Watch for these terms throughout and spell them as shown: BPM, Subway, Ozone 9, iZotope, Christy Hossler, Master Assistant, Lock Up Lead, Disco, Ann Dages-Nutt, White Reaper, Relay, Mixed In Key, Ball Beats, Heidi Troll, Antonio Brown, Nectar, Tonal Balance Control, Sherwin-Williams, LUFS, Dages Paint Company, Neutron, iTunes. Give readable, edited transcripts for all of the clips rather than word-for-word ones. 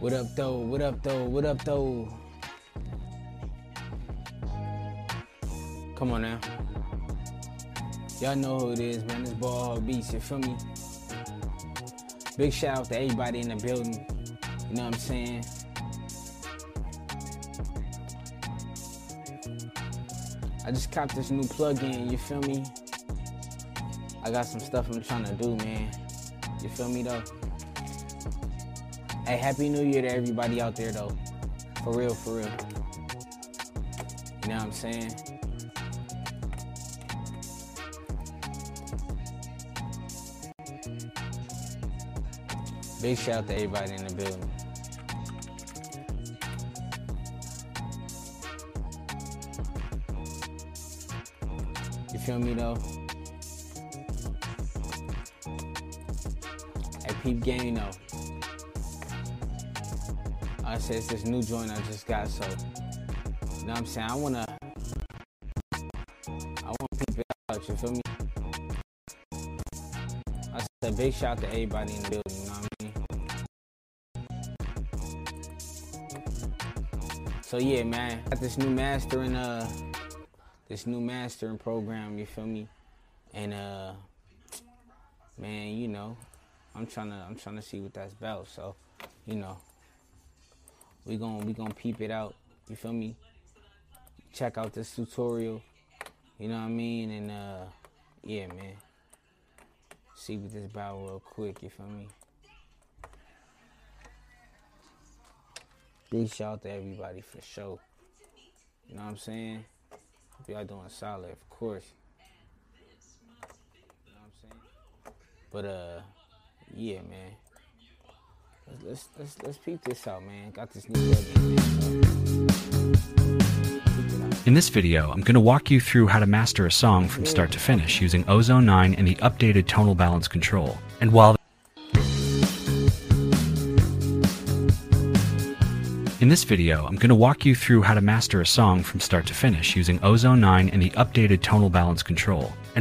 What up, though? What up, though? What up, though? Come on now. Y'all know who it is, man. It's Ball Beats, you feel me? Big shout out to everybody in the building. You know what I'm saying? I just copped this new plug-in, you feel me? I got some stuff I'm trying to do, man. You feel me, though? Hey, Happy New Year to everybody out there, though. For real, for real. You know what I'm saying? Big shout out to everybody in the building. You feel me, though? Hey, peep game, though. I said it's this new joint I just got, so you know what I'm saying? I wanna peep it out, you feel me? I said big shout out to everybody in the building. So yeah, man, I got this new mastering program, you feel me? And man, you know, I'm trying to see what that's about. So, you know, we gonna peep it out, you feel me? Check out this tutorial, you know what I mean? And yeah, man. See what this about real quick, you feel me? Big shout out to everybody for sure. You know what I'm saying? Hope y'all doing solid, of course. You know what I'm saying? But yeah, man. Let's peep this out, man. Got this new plugin. In this video, I'm going to walk you through how to master a song from start to finish using Ozone 9 and the updated Tonal Balance Control. And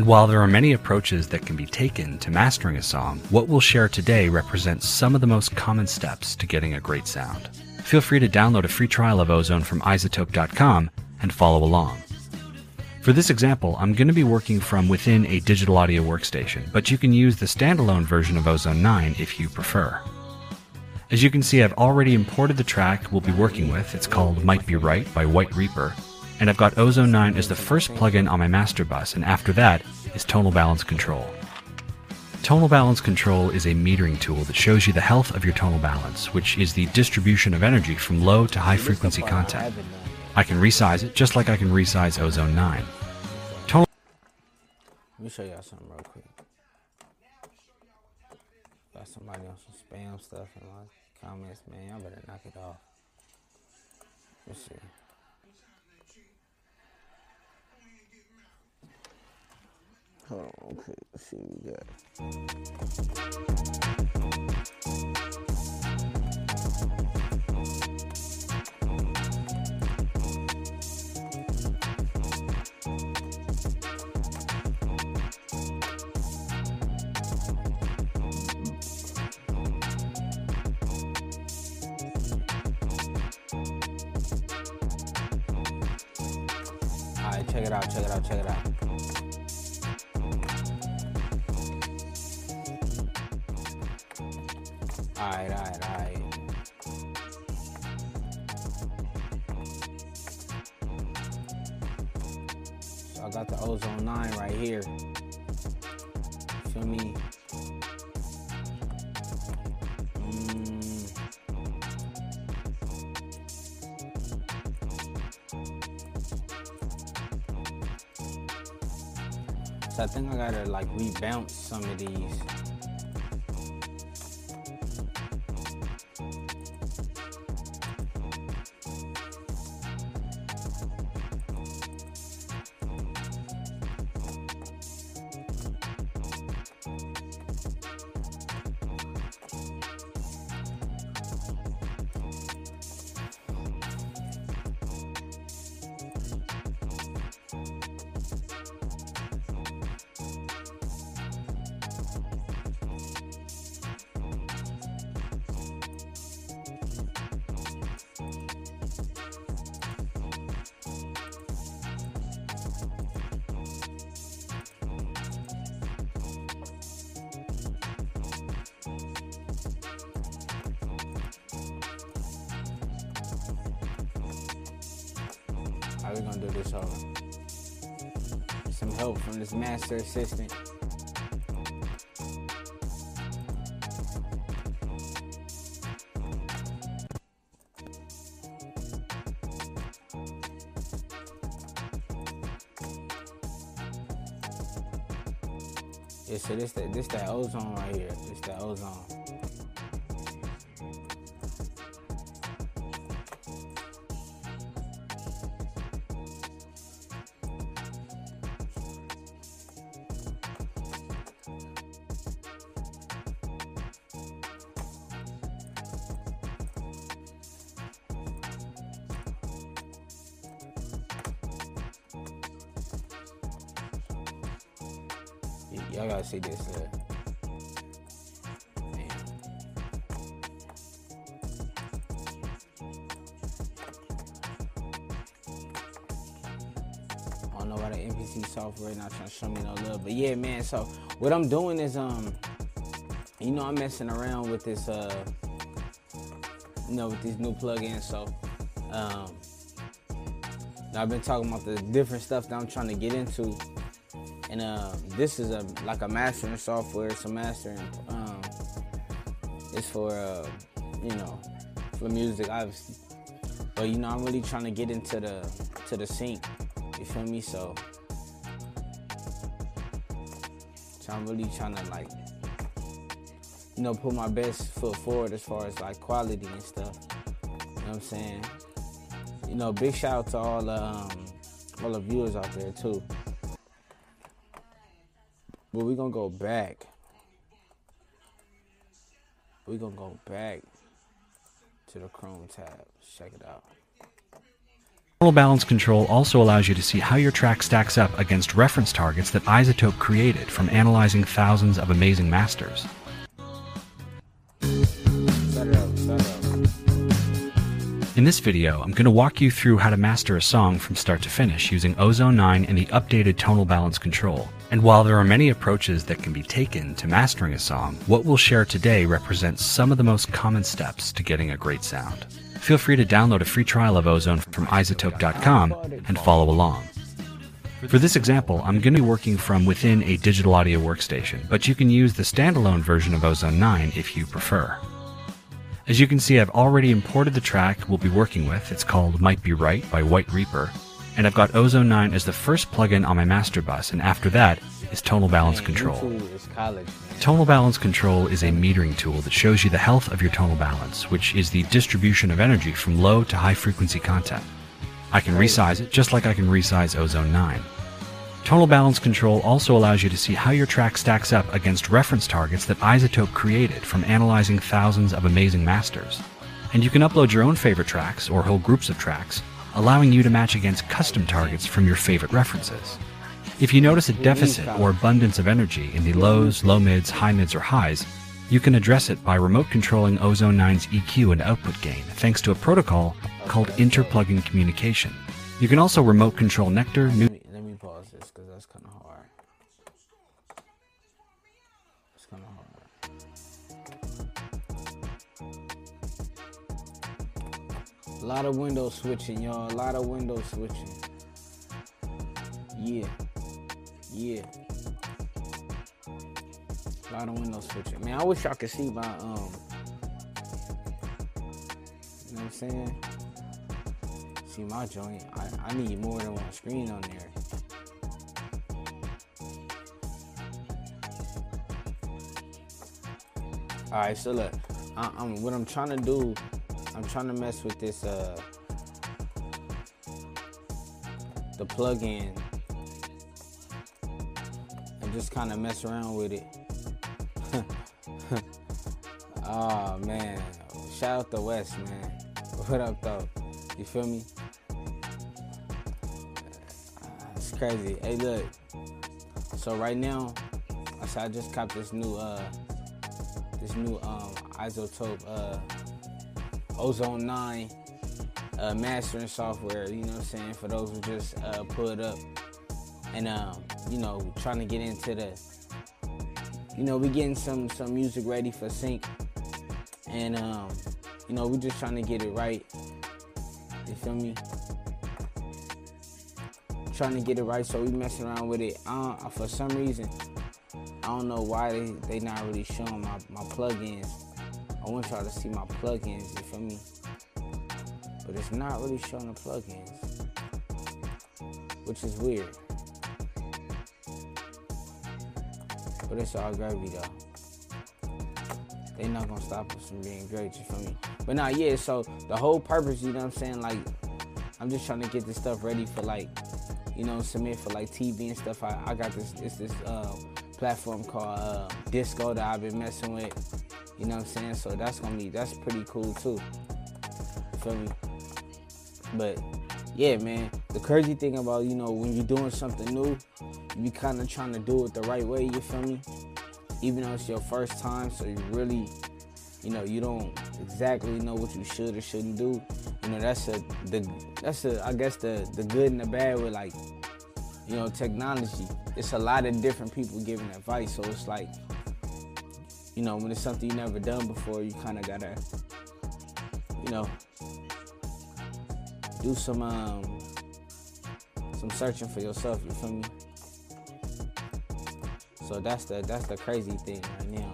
while there are many approaches that can be taken to mastering a song, what we'll share today represents some of the most common steps to getting a great sound. Feel free to download a free trial of Ozone from iZotope.com and follow along. For this example, I'm going to be working from within a digital audio workstation, but you can use the standalone version of Ozone 9 if you prefer. As you can see, I've already imported the track we'll be working with. It's called Might Be Right by White Reaper, and I've got Ozone 9 as the first plugin on my master bus, and after that is Tonal Balance Control. Tonal Balance Control is a metering tool that shows you the health of your tonal balance, which is the distribution of energy from low to high frequency content. I can resize it just like I can resize Ozone 9. Let me show y'all something real quick. Got somebody on some spam stuff in my comments, man. Y'all better knock it off. Let's see. Hold on, okay. Let's see what we got. Check it out, check it out, check it out. Alright. So I got the Ozone 9 right here. Feel me? I think I gotta like rebounce some of these. how we're gonna do this whole. Some help from this Master Assistant. Yeah, so this that ozone right here. This that ozone. Y'all gotta see this. Man. I don't know why the NPC software not trying to show me no love, but yeah, man. So what I'm doing is, you know, I'm messing around with this, you know, with these new plugins. So, I've been talking about the different stuff that I'm trying to get into. And this is like a mastering software. It's a mastering. It's for you know, for music, obviously. But you know, I'm really trying to get into the sync. You feel me? So I'm really trying to, like, you know, put my best foot forward as far as like quality and stuff. You know what I'm saying? You know, big shout out to all the viewers out there too. But we're gonna go back. We're gonna go back to the Chrome tab. Check it out. Tonal Balance Control also allows you to see how your track stacks up against reference targets that iZotope created from analyzing thousands of amazing masters. In this video, I'm going to walk you through how to master a song from start to finish using Ozone 9 and the updated Tonal Balance Control. And while there are many approaches that can be taken to mastering a song, what we'll share today represents some of the most common steps to getting a great sound. Feel free to download a free trial of Ozone from iZotope.com and follow along. For this example, I'm going to be working from within a digital audio workstation, but you can use the standalone version of Ozone 9 if you prefer. As you can see, I've already imported the track we'll be working with. It's called Might Be Right by White Reaper. And I've got Ozone 9 as the first plugin on my master bus, and after that is Tonal Balance Control. Tonal Balance Control is a metering tool that shows you the health of your tonal balance, which is the distribution of energy from low to high frequency content. I can resize it just like I can resize Ozone 9. Tonal Balance Control also allows you to see how your track stacks up against reference targets that iZotope created from analyzing thousands of amazing masters. And you can upload your own favorite tracks, or whole groups of tracks, allowing you to match against custom targets from your favorite references. If you notice a deficit or abundance of energy in the lows, low mids, high mids, or highs, you can address it by remote controlling Ozone 9's EQ and output gain, thanks to a protocol called interplugin communication. You can also remote control Nectar, Pause this because that's kind of hard. It's kind of hard. A lot of window switching, y'all. A lot of window switching. Yeah. Yeah. A lot of window switching. Man, I wish y'all could see my, you know what I'm saying? See my joint. I need more than one screen on there. Alright, so look, what I'm trying to do, I'm trying to mess with this, the plugin, and just kind of mess around with it. Oh, man, shout out to Wes, man. What up, though? You feel me? It's crazy. Hey, look, so right now, so I just copped this new, iZotope Ozone 9 mastering software, you know what I'm saying, for those who just pull it up and you know, trying to get into the, you know, we getting some music ready for sync, and you know, we just trying to get it right, you feel me? trying to get it right, so we messing around with it. For some reason, I don't know why they not really showing my plugins. I want y'all to see my plugins, you feel me? But it's not really showing the plugins, which is weird. But it's all gravy though. They not gonna stop us from being great, you feel me? But nah, yeah, so the whole purpose, you know what I'm saying? Like, I'm just trying to get this stuff ready for, like, you know, submit for like TV and stuff. I got this platform called Disco that I've been messing with. You know what I'm saying? So that's pretty cool too. You feel me? But yeah, man, the crazy thing about, you know, when you're doing something new, you kind of trying to do it the right way, you feel me? Even though it's your first time, so you really, you know, you don't exactly know what you should or shouldn't do. You know, I guess the good and the bad with, like, you know, technology. It's a lot of different people giving advice, so it's like, you know, when it's something you never done before, you kind of gotta, you know, do some searching for yourself. You feel me? So that's the crazy thing right now.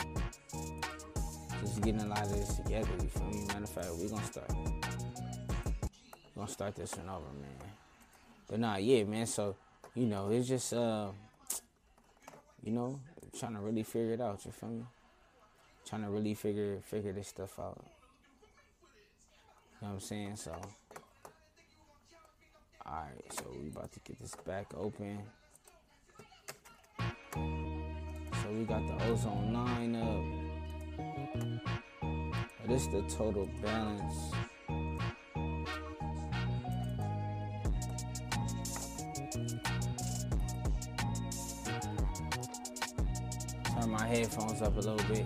Just getting a lot of this together. You feel me? Matter of fact, we're gonna start this one over, man. But nah, yeah, man. So, you know, it's just you know, trying to really figure it out. You feel me? Trying to really figure this stuff out. You know what I'm saying? So, alright, so we about to get this back open. So we got the Ozone 9 up. This is the Total Balance. Turn my headphones up a little bit.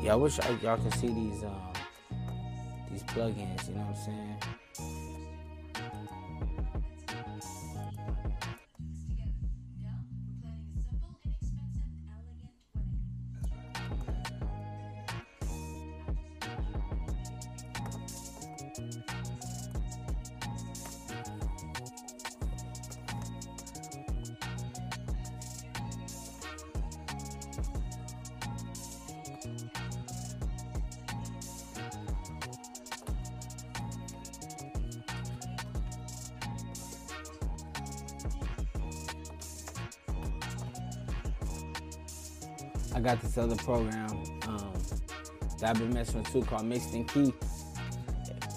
Yeah, I wish y'all could see these plugins, you know what I'm saying? I got this other program that I've been messing with too called Mixed In Key.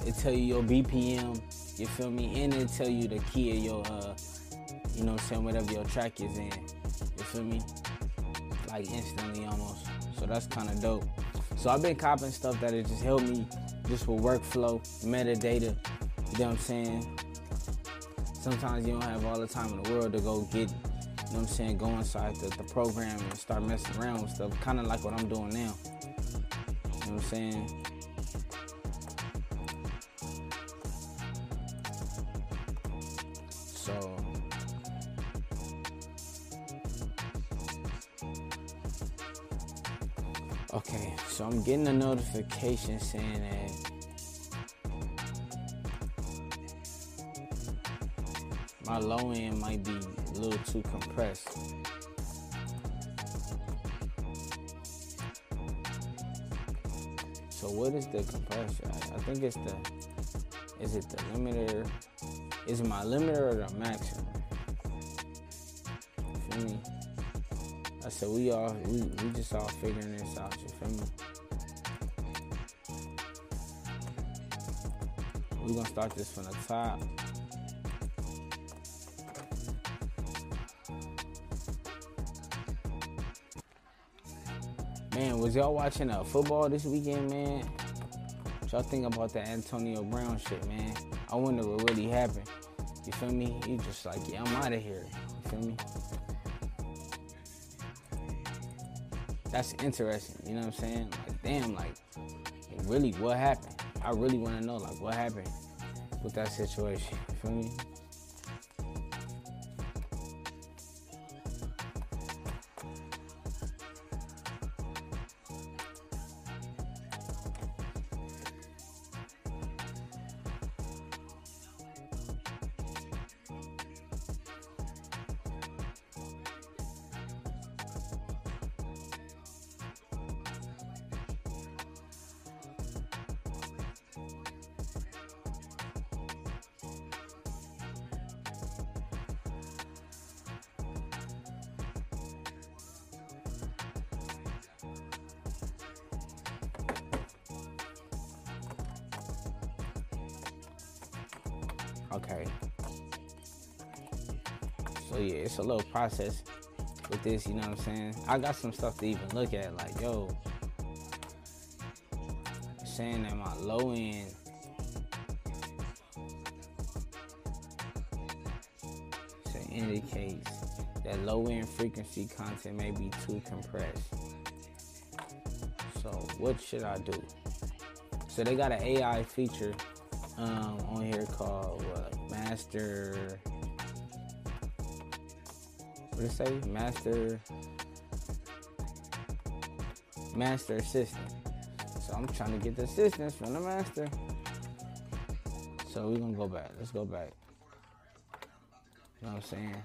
It tell you your BPM, you feel me? And it tell you the key of your, you know what I'm saying, whatever your track is in. You feel me? Like instantly almost. So that's kind of dope. So I've been copping stuff that it just helped me just with workflow, metadata, you know what I'm saying? Sometimes you don't have all the time in the world to go get, you know what I'm saying, go inside the program and start messing around with stuff, kind of like what I'm doing now. You know what I'm saying? So, okay, so I'm getting a notification saying that my low end might be a little too compressed. So what is the compressor? I think it's is it the limiter? Is it my limiter or the maximum? You feel me? I said we just all figuring this out, you feel me? We're gonna start this from the top. Man, was y'all watching football this weekend, man? What y'all think about that Antonio Brown shit, man? I wonder what really happened. You feel me? He just like, yeah, I'm out of here. You feel me? That's interesting, you know what I'm saying? Like, damn, like really, what happened? I really want to know, like, what happened with that situation, you feel me? Okay, so yeah, it's a little process with this, you know what I'm saying? I got some stuff to even look at, like, yo, saying that my low end indicates that low end frequency content may be too compressed. So what should I do? So they got an AI feature on here called Master. What did it say? Master Assistant. So I'm trying to get the assistance from the master. So we're gonna go back. Let's go back. You know what I'm saying?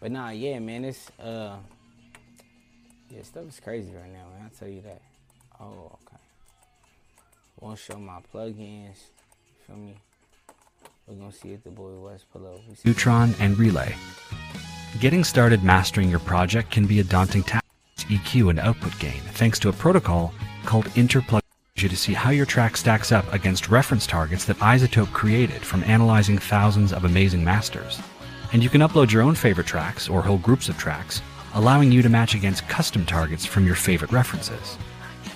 But nah, yeah, man, it's yeah, stuff is crazy right now, man. I'll tell you that. Oh, okay. Won't show my plugins. Feel me? We're gonna see if the boy was below. Neutron and Relay. Getting started mastering your project can be a daunting task. EQ and output gain, thanks to a protocol called interplug, you to see how your track stacks up against reference targets that iZotope created from analyzing thousands of amazing masters. And you can upload your own favorite tracks or whole groups of tracks, allowing you to match against custom targets from your favorite references.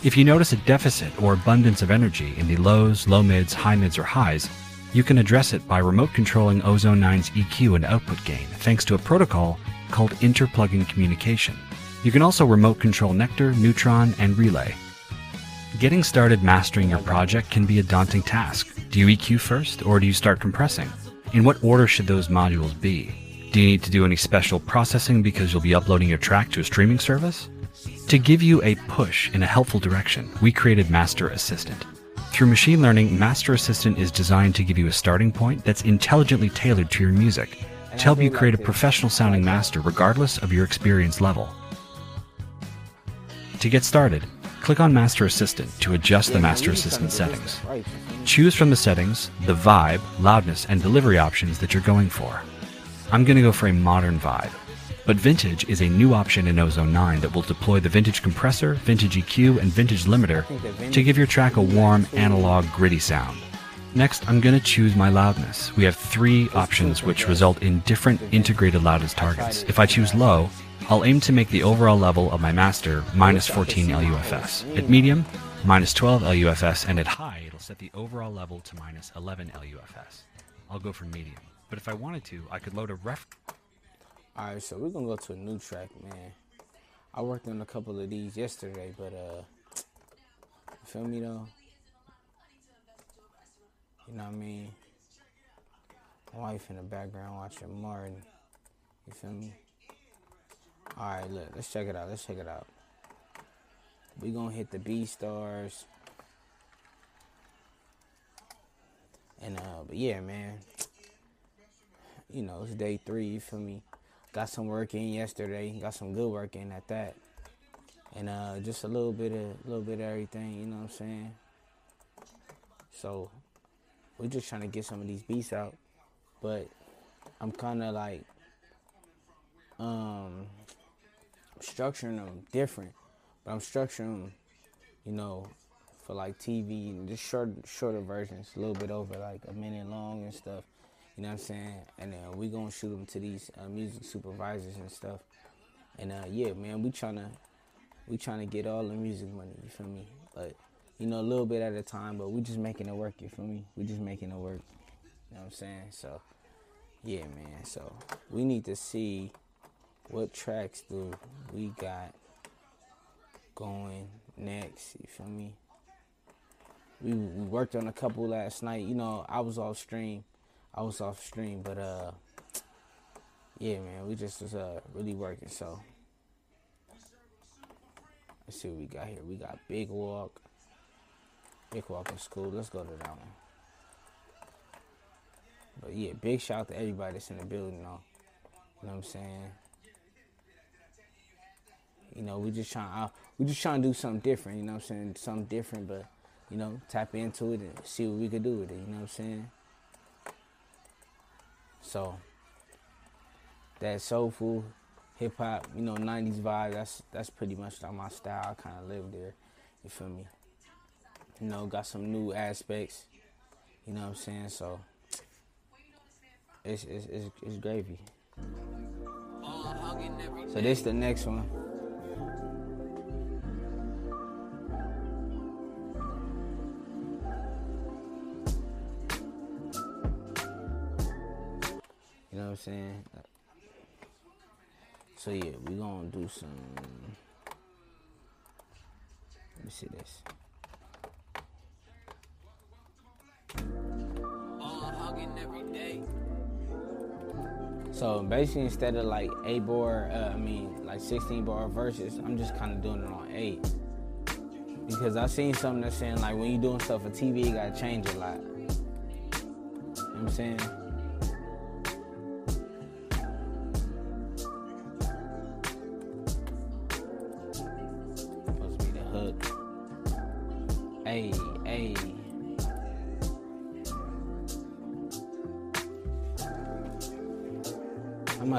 If you notice a deficit or abundance of energy in the lows, low mids, high mids, or highs, you can address it by remote controlling Ozone 9's EQ and output gain thanks to a protocol called interplugin communication. You can also remote control Nectar, Neutron, and Relay. Getting started mastering your project can be a daunting task. Do you EQ first, or do you start compressing? In what order should those modules be? Do you need to do any special processing because you'll be uploading your track to a streaming service? To give you a push in a helpful direction, we created Master Assistant. Through machine learning, Master Assistant is designed to give you a starting point that's intelligently tailored to your music, to help you create a professional-sounding master regardless of your experience level. To get started, click on Master Assistant to adjust the Master Assistant settings. Choose from the settings, the vibe, loudness, and delivery options that you're going for. I'm going to go for a modern vibe. But Vintage is a new option in Ozone 9 that will deploy the Vintage Compressor, Vintage EQ, and Vintage Limiter to give your track a warm, analog, gritty sound. Next, I'm going to choose my loudness. We have three options which result in different integrated loudness targets. If I choose low, I'll aim to make the overall level of my master -14 LUFS. At medium, -12 LUFS, and at high, it'll set the overall level to -11 LUFS. I'll go for medium. But if I wanted to, I could load a ref. Alright, so we're gonna go to a new track, man. I worked on a couple of these yesterday, but you feel me though? You know what I mean? My wife in the background watching Martin. You feel me? Alright, look, let's check it out, let's check it out. We're gonna hit the B stars. And but yeah, man. You know, it's day 3, you feel me? Got some work in yesterday. Got some good work in at that, and just a little bit of everything. You know what I'm saying? So we're just trying to get some of these beats out, but I'm kind of like structuring them different. But I'm structuring them, you know, for like TV and just shorter versions, a little bit over like a minute long and stuff. You know what I'm saying? And then we gonna shoot them to these music supervisors and stuff. And yeah, man, we trying to we trying to get all the music money, you feel me? Like, you know, a little bit at a time, but we just making it work, you feel me? We just making it work, you know what I'm saying? So, yeah, man, so we need to see what tracks do we got going next, you feel me? We worked on a couple last night, you know, I was off stream, but, yeah, man, we just was really working, so. Let's see what we got here. We got Big Walk. Big Walk in school. Let's go to that one. But, yeah, big shout out to everybody that's in the building, though. You know what I'm saying? You know, we just trying to do something different, you know what I'm saying? Something different, but, you know, tap into it and see what we could do with it, you know what I'm saying? So, that soulful hip hop, you know, 90s vibe, that's pretty much like my style. I kind of live there, you feel me? You know, got some new aspects, you know what I'm saying? So, it's gravy. So, this is the next one. You know what I'm saying? So yeah, we gonna do some. Let me see this. So basically, instead of like 16 bar verses, I'm just kind of doing it on 8. Because I've seen something that's saying like when you're doing stuff for TV, you gotta change a lot. You know what I'm saying?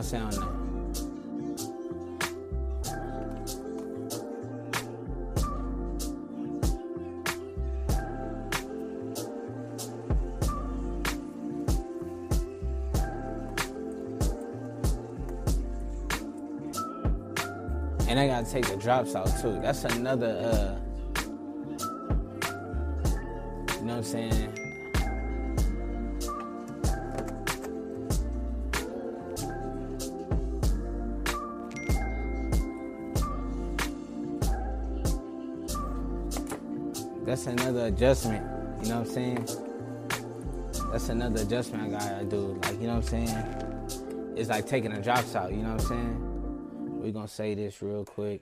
Sound now. And I gotta take the drops out too. That's another you know what I'm saying? That's another adjustment, you know what I'm saying? That's another adjustment I gotta do, like, you know what I'm saying? It's like taking the drops out, you know what I'm saying? We're gonna say this real quick,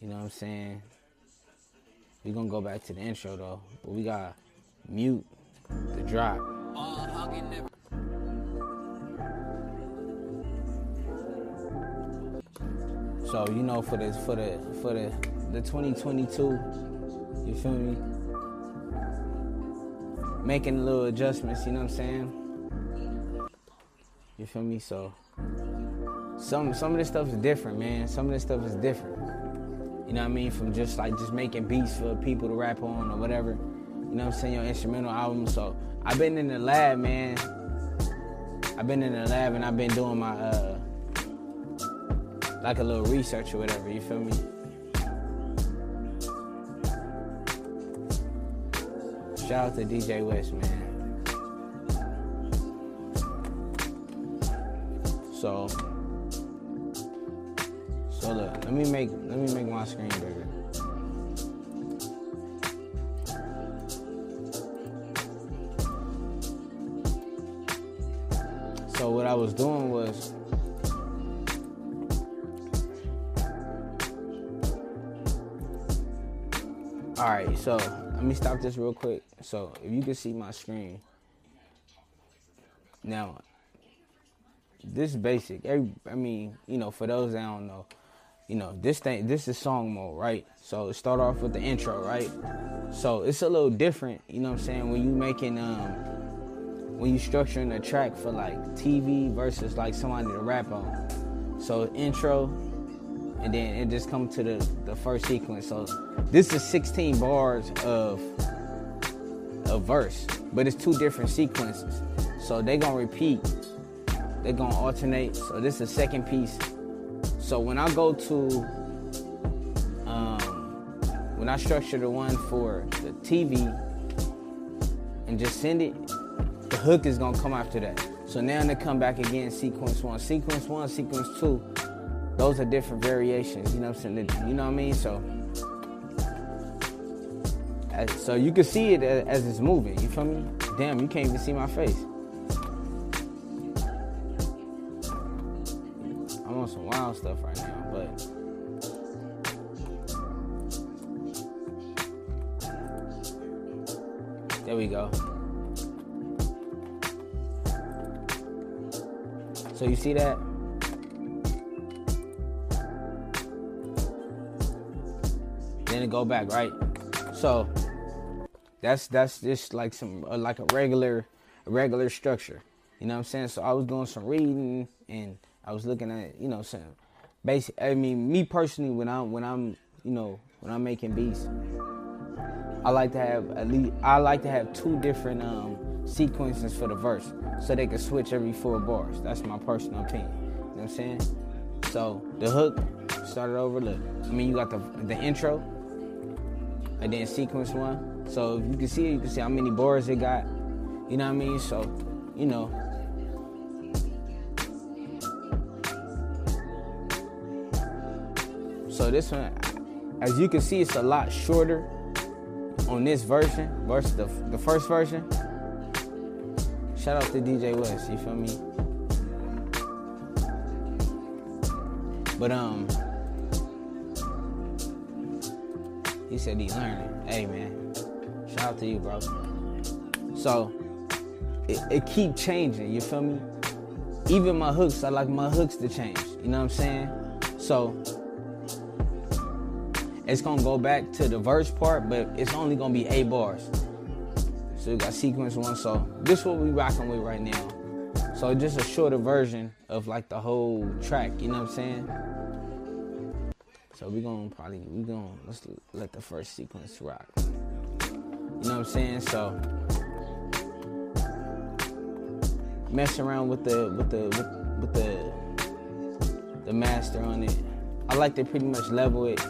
you know what I'm saying? We're gonna go back to the intro though, but we gotta mute the drop. So, you know, for the 2022, you feel me? Making little adjustments, you know what I'm saying? You feel me? So, some of this stuff is different, man. Some of this stuff is different. You know what I mean? From just making beats for people to rap on or whatever. You know what I'm saying? Your instrumental album. So, I've been in the lab, man. I've been in the lab and I've been doing my, like a little research or whatever. You feel me? Shout out to DJ West, man. So look, let me make my screen bigger. So what I was doing was alright, so let me stop this real quick. So, if you can see my screen. Now, this basic. For those that don't know, you know, this is song mode, right? So, start off with the intro, right? So, it's a little different, you know what I'm saying, when you making, when you structuring a track for, like, TV versus, like, somebody to rap on. So, intro, and then it just comes to the first sequence. So, this is 16 bars of a verse, but it's two different sequences. So they gonna repeat, they gonna alternate. So this is the second piece. So when I go to when I structure the one for the TV and just send it, the hook is gonna come after that. So now they come back again, sequence one. Sequence one, sequence two, those are different variations, you know what I'm saying? You know what I mean? So you can see it as it's moving, you feel me? Damn, you can't even see my face. I'm on some wild stuff right now, but there we go. So you see that? Then it go back, right? So that's just like some like a regular structure. You know what I'm saying? So I was doing some reading and I was looking at, you know, some basic. I mean, me personally, when I'm making beats, I like to have two different sequences for the verse, so they can switch every 4 bars. That's my personal opinion. You know what I'm saying? So the hook started over. Look, I mean, you got the intro, and then sequence one. So if you can see it, you can see how many bars it got. You know what I mean? So, you know, so this one, as you can see, it's a lot shorter on this version versus the first version. Shout out to DJ West, you feel me? But he said he learning. Hey man, shout out to you, bro. So it keep changing, you feel me? Even my hooks, I like my hooks to change, you know what I'm saying? So it's gonna go back to the verse part, but it's only gonna be 8 bars. So we got sequence one. So this is what we rocking with right now. So just a shorter version of like the whole track, you know what I'm saying? So we gonna let's let the first sequence rock. You know what I'm saying? So mess around with the master on it. I like to pretty much level it.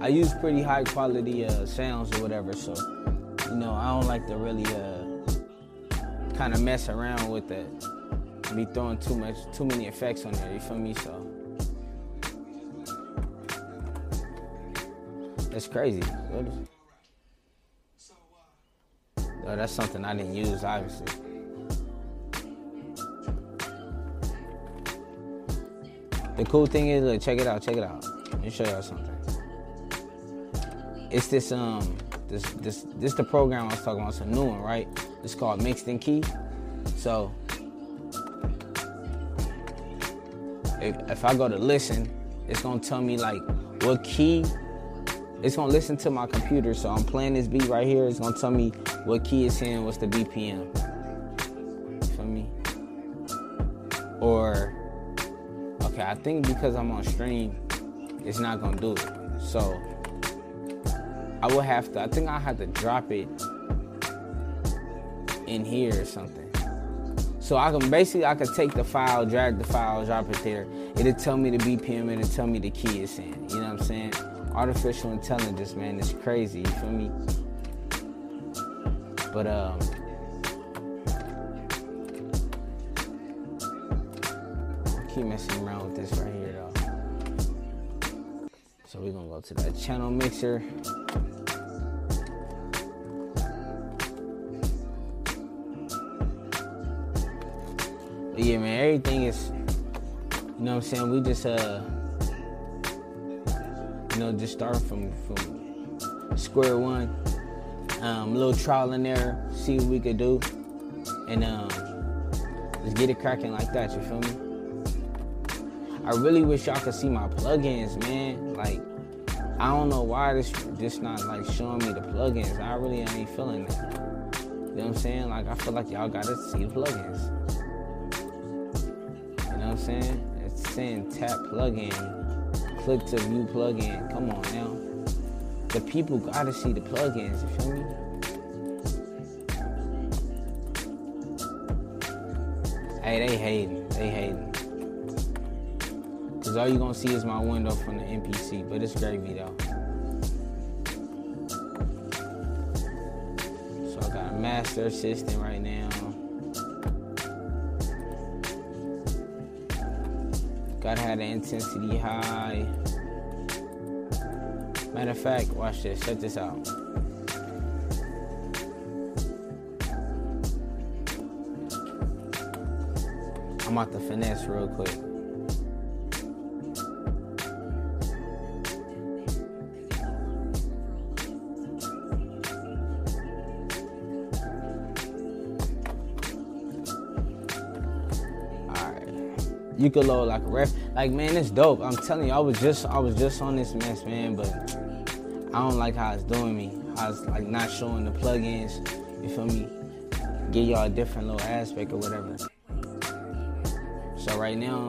I use pretty high quality sounds or whatever, so you know I don't like to really kind of mess around with it, be throwing too many effects on there, you feel me? So that's crazy. Oh, that's something I didn't use, obviously. The cool thing is, look, check it out. Let me show y'all something. It's this this the program I was talking about, some new one, right? It's called Mixed In Key. So if I go to listen, it's gonna tell me like what key. It's gonna listen to my computer. So I'm playing this beat right here. It's gonna tell me what key it's in, what's the BPM. For me. Or okay, I think because I'm on stream, it's not gonna do it. So I think I have to drop it in here or something. So I can take the file, drag the file, drop it there. It'll tell me the BPM, it'll tell me the key it's in. You know what I'm saying? Artificial intelligence, man, it's crazy, you feel me? But I keep messing around with this right here though. So we're gonna go to that channel mixer. But yeah, man, everything is, you know what I'm saying, we just, you know, just start from square one, a little trial and error, see what we could do, and just get it cracking like that, you feel me? I really wish y'all could see my plugins, man. Like, I don't know why this not, like, showing me the plugins. I really ain't feeling that. You know what I'm saying? Like, I feel like y'all gotta see the plugins. You know what I'm saying? It's saying tap plugin, click to view plugin. Come on now. The people gotta see the plugins, you feel me? Hey, they hating. Cause all you gonna see is my window from the NPC, but it's gravy though. Master Assistant right now. Gotta have the intensity high. Matter of fact, watch this, check this out. I'm about to finesse real quick. You could load like a ref, like, man, it's dope. I'm telling you, I was just on this mess, man, but I don't like how it's doing me. I was like not showing the plugins, you feel me? Give y'all a different little aspect or whatever. So right now,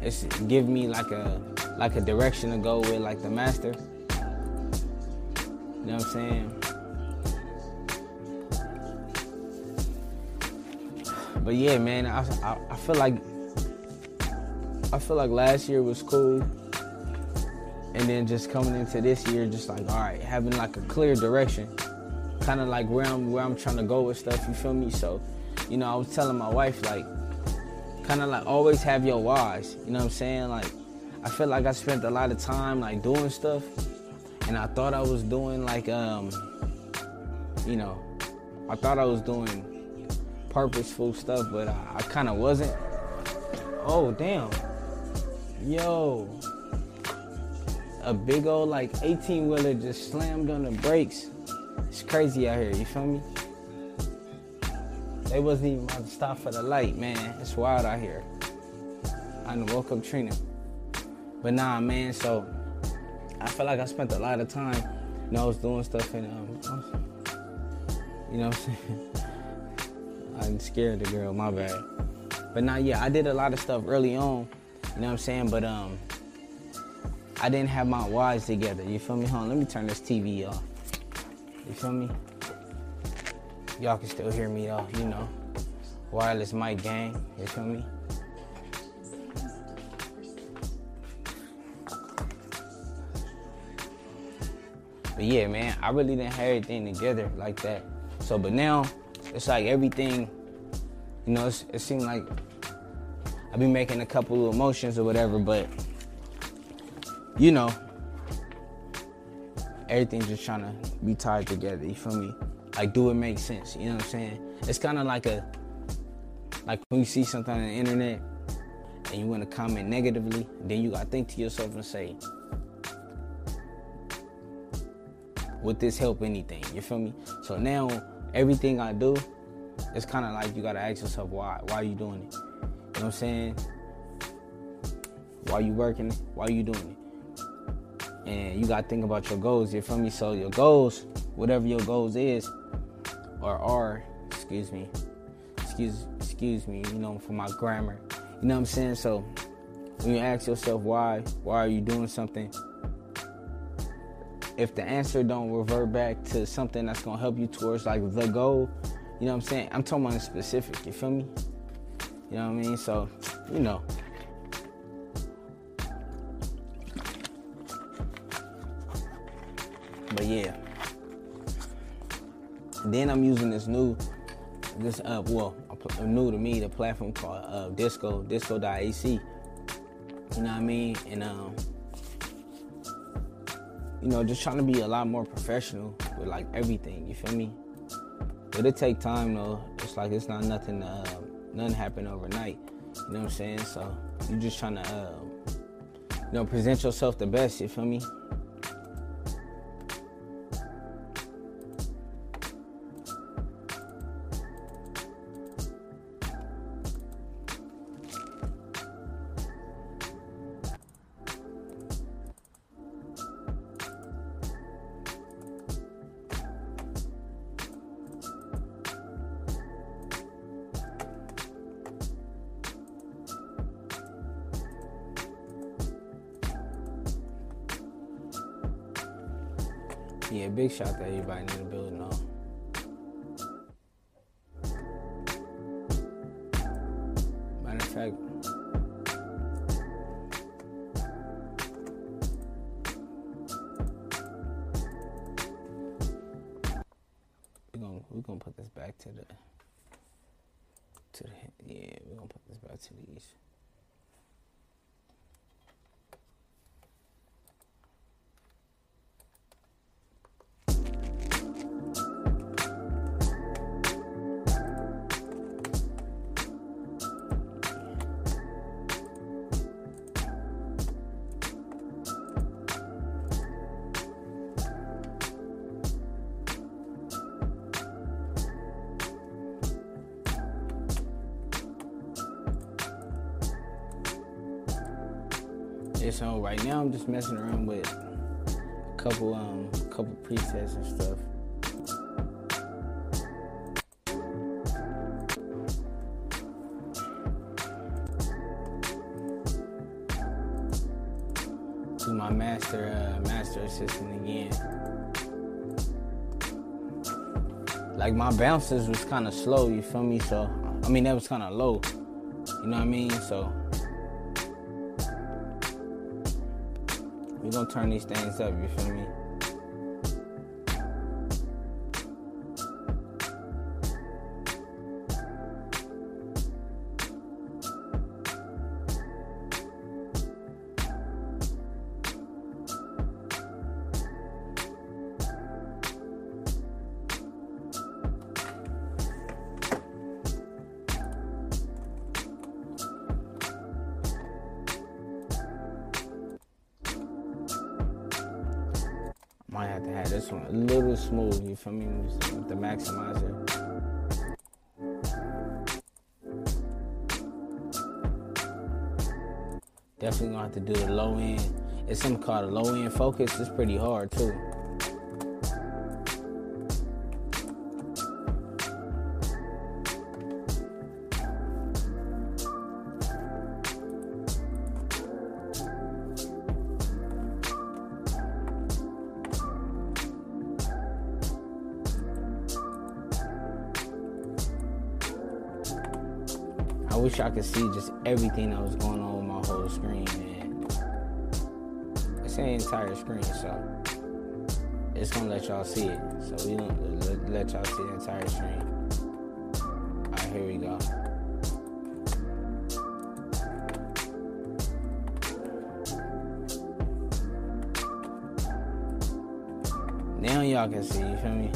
it's give me like a direction to go with, like the master. You know what I'm saying? But yeah, man, I feel like last year was cool, and then just coming into this year, just like, all right, having like a clear direction, kind of like where I'm trying to go with stuff. You feel me? So, you know, I was telling my wife, like, kind of like always have your whys. You know what I'm saying? Like, I feel like I spent a lot of time like doing stuff, and I thought I was doing like you know, I thought I was doing purposeful stuff, but I kind of wasn't. Oh damn, yo, a big old like 18-wheeler just slammed on the brakes. It's crazy out here, you feel me? They wasn't even about to stop for the light, man. It's wild out here. I done woke up Trina. But nah, man, so I feel like I spent a lot of time, you know, I was doing stuff and you know what I'm saying? I'm scared of the girl, my bad. But nah, yeah, I did a lot of stuff early on, you know what I'm saying? But I didn't have my whys together, you feel me? Hold on, let me turn this TV off. You feel me? Y'all can still hear me though, you know. Wireless mic gang, you feel me? But yeah, man, I really didn't have everything together like that. So, but now, it's like everything, you know, it seemed like I've been making a couple of motions or whatever, but, you know, everything's just trying to be tied together, you feel me? Like, do it make sense, you know what I'm saying? It's kind of like when you see something on the internet and you want to comment negatively, then you got to think to yourself and say, would this help anything, you feel me? So now, everything I do, it's kind of like you got to ask yourself, why are you doing it? You know what I'm saying? Why you working? Why you doing it? And you got to think about your goals, you feel me? So your goals, whatever your goals is, or are, excuse me, you know, for my grammar. You know what I'm saying? So when you ask yourself why are you doing something, if the answer don't revert back to something that's going to help you towards, like, the goal, you know what I'm saying? I'm talking about a specific, you feel me? You know what I mean? So, you know. But, yeah. Then I'm using new to me, the platform called Disco, disco.ac. You know what I mean? And, you know, just trying to be a lot more professional with, like, everything, you feel me? But it take time, though. It's like it's not nothing, nothing happen overnight, you know what I'm saying? So you just trying to, you know, present yourself the best, you feel me? Yeah, big shout to everybody in the building, though. Matter of fact, we're gonna We're gonna put this back to the yeah, we're gonna put this back to these. So right now I'm just messing around with a couple presets and stuff. To my master assistant again. Like my bouncers was kind of slow, you feel me? So I mean that was kind of low. You know what I mean? So we're gonna turn these things up, you feel me? Might have to have this one a little smooth, you feel me, with the maximizer. Definitely gonna have to do the low end. It's something called a low end focus. It's pretty hard too. I wish I could see just everything that was going on with my whole screen, man. It's an entire screen, so it's gonna let y'all see it. So we don't let y'all see the entire screen. All right, here we go. Now y'all can see, you feel me?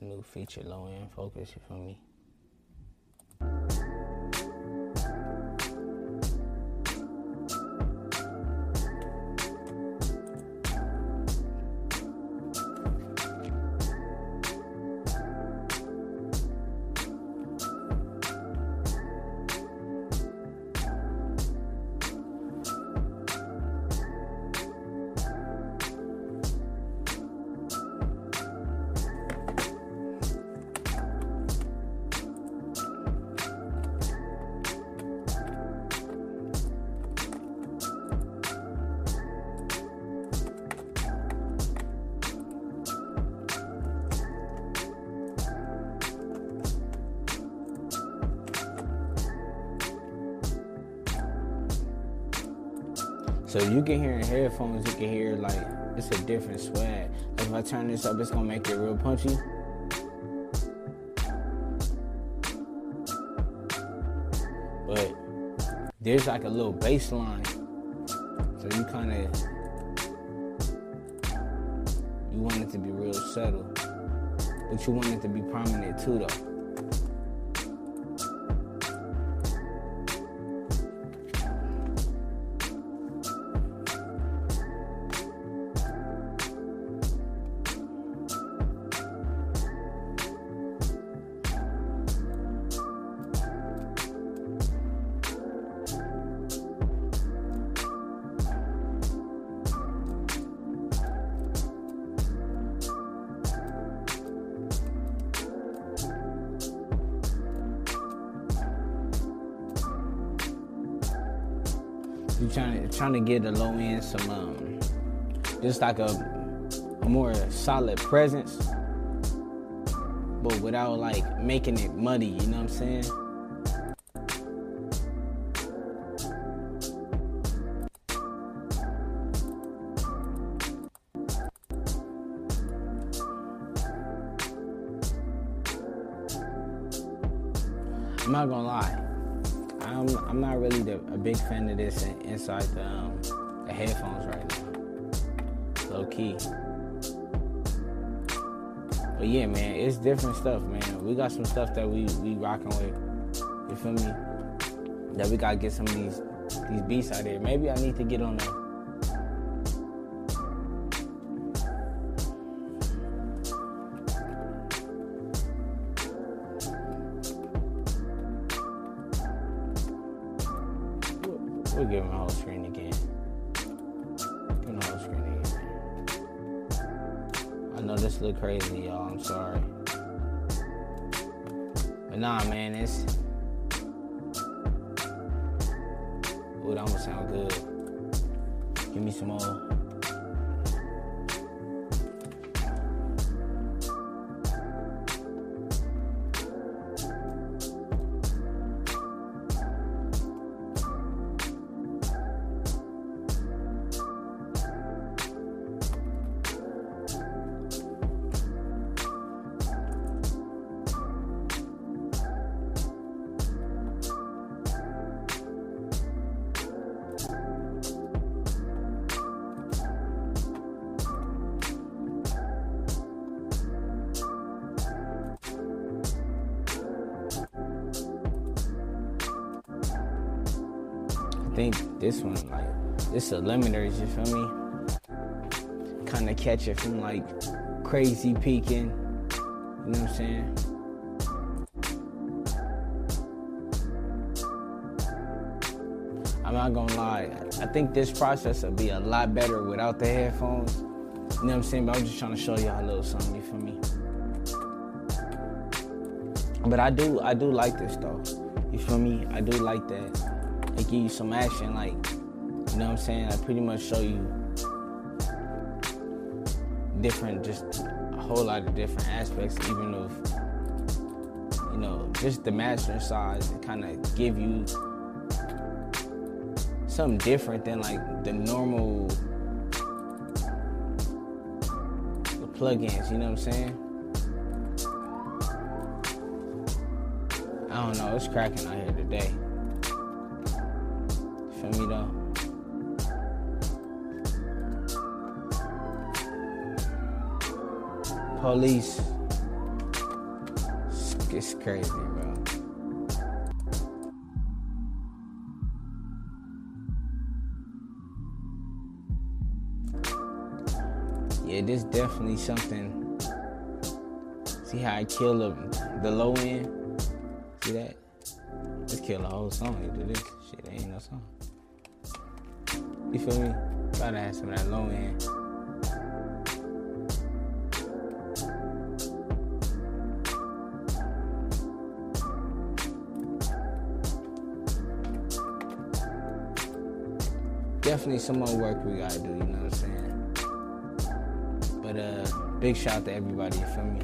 New feature, low end focus, you feel me? So you can hear in headphones, you can hear like it's a different swag. Like if I turn this up, it's gonna make it real punchy. But there's like a little bass line. So you kinda, you want it to be real subtle. But you want it to be prominent too though. basically trying to get the low end some just like a more solid presence, but without like making it muddy, you know what I'm saying? I'm not gonna lie, I'm not really a big fan of this inside the headphones right now, low key. But yeah, man, it's different stuff, man. We got some stuff that we rocking with, you feel me? That we gotta get some of these beats out there. Maybe I need to get on the. We'll give him a whole screen again. Give him a whole screen again. I know this look crazy, y'all. I'm sorry. But nah, man, it's... Ooh, that almost sound good. Give me some more. I think this one, like, this eliminators, you feel me? Kind of catch it from, like, crazy peaking, you know what I'm saying? I'm not gonna lie, I think this process would be a lot better without the headphones, you know what I'm saying? But I'm just trying to show y'all a little something, you feel me? But I do like this, though, you feel me? I do like that. They give you some action, like, you know what I'm saying? I pretty much show you different, just a whole lot of different aspects, even of, you know, just the mastering size, and kind of give you something different than, like, the normal plugins, you know what I'm saying? I don't know, it's cracking out here today. For me though. Police. It's crazy, bro. Yeah, this definitely something. See how I kill the low end? See that? Let's kill a whole song into this. Shit, ain't no song. You feel me? Gotta have some of that low end. Definitely some more work we gotta do, you know what I'm saying? But big shout out to everybody, you feel me?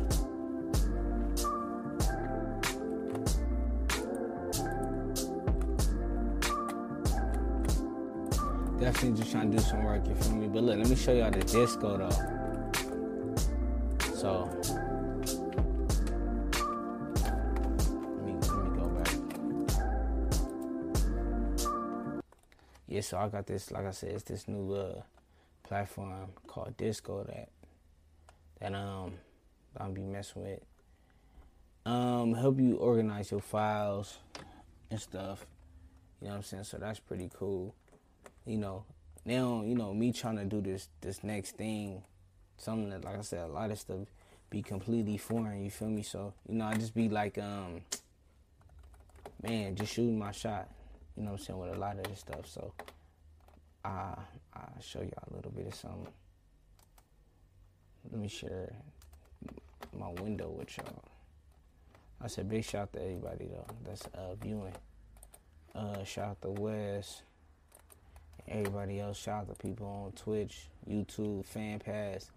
Definitely just trying to do some work, you feel me? But look, let me show y'all the disco, though. So, let me go back. Yeah, so I got this, like I said, it's this new platform called Disco that I'll be messing with. Help you organize your files and stuff. You know what I'm saying? So that's pretty cool. You know, now, you know, me trying to do this next thing, something that, like I said, a lot of stuff be completely foreign, you feel me? So, you know, I just be like, man, just shooting my shot, you know what I'm saying, with a lot of this stuff. So, I'll show y'all a little bit of something. Let me share my window with y'all. I said big shout out to everybody, though, that's viewing. Shout out to Wes. everybody else. Shout out to people on Twitch, YouTube, Fan Pass.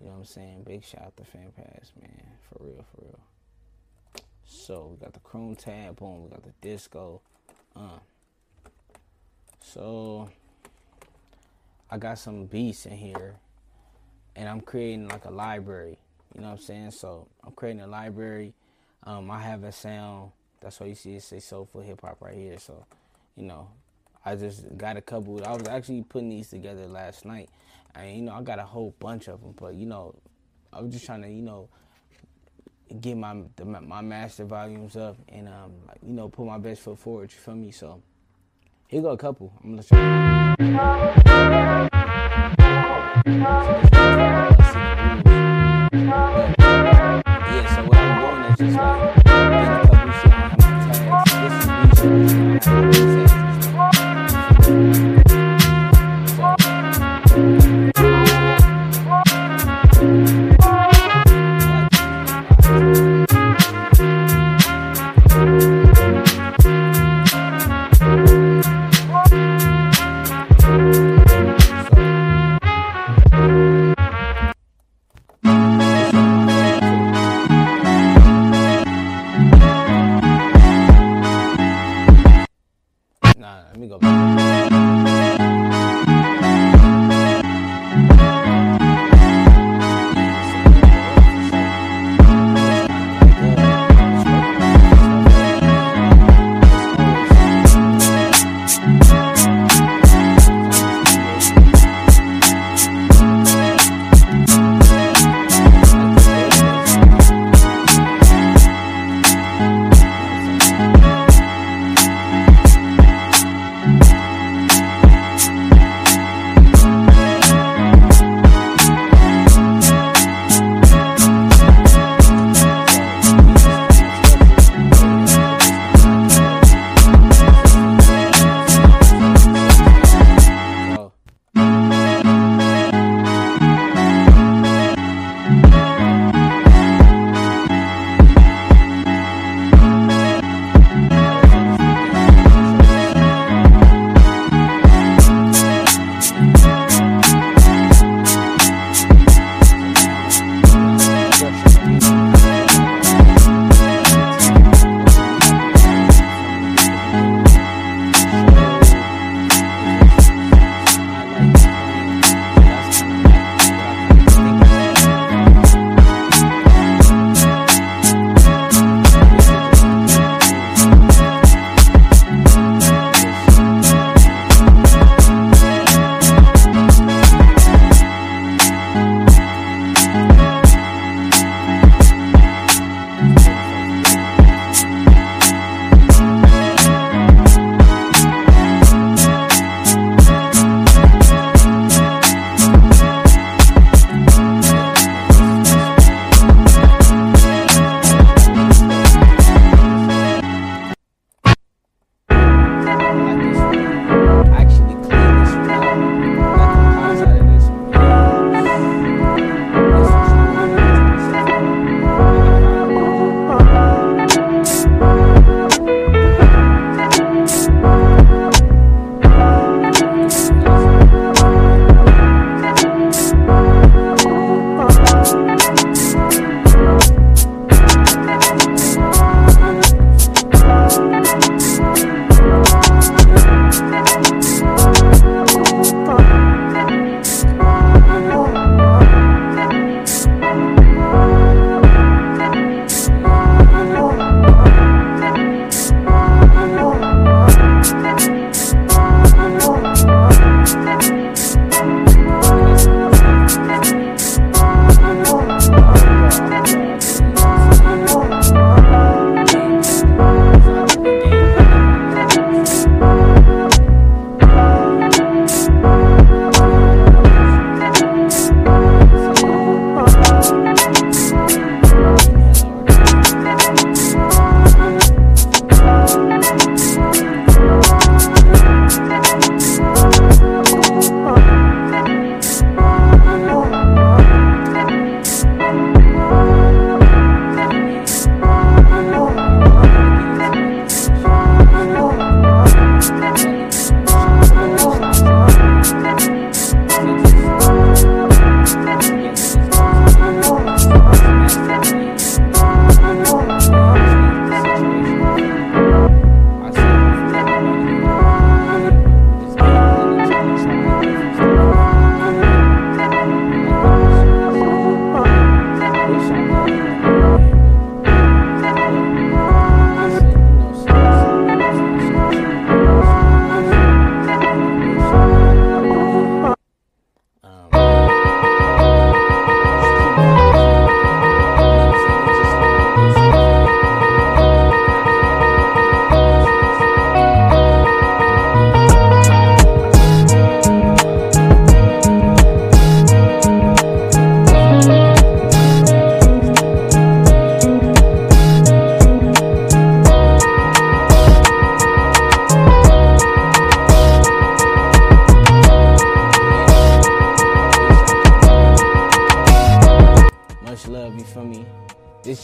You know what I'm saying? Big shout out to Fan Pass, man. For real, for real. So we got the Chrome tab, boom, we got the Disco. So I got some beats in here and I'm creating like a library. You know what I'm saying? So I'm creating a library. I have a sound. That's why you see it say soulful hip hop right here. So, you know, I just got a couple. I was actually putting these together last night. And, you know, I got a whole bunch of them. But, you know, I was just trying to, you know, get my master volumes up and, like, you know, put my best foot forward. You feel me? So, here go a couple. I'm going to show you.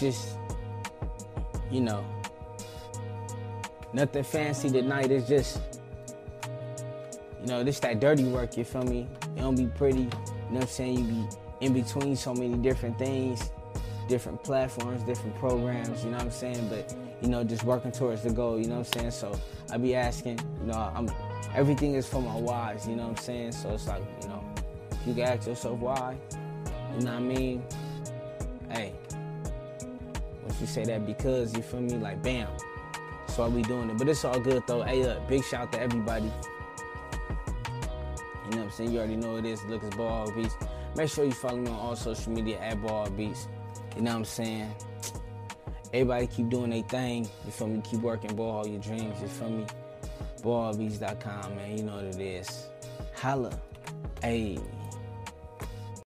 it's just, you know, nothing fancy tonight. It's just, you know, this that dirty work, you feel me? It don't be pretty, you know what I'm saying? You be in between so many different things, different platforms, different programs, you know what I'm saying? But, you know, just working towards the goal, you know what I'm saying? So I be asking, you know, everything is for my whys, you know what I'm saying? So it's like, you know, if you can ask yourself why, you know what I mean? Hey, once you say that because, you feel me? Like, bam, that's why we doing it. But it's all good, though. Hey, look, big shout out to everybody. You know what I'm saying? You already know what it is. Look, it's Ball Beats. Make sure you follow me on all social media at Ball Beats. You know what I'm saying? Everybody keep doing their thing. You feel me? Keep working, ball all your dreams. You feel me? BallBeats.com, man. You know what it is. Holla. Hey.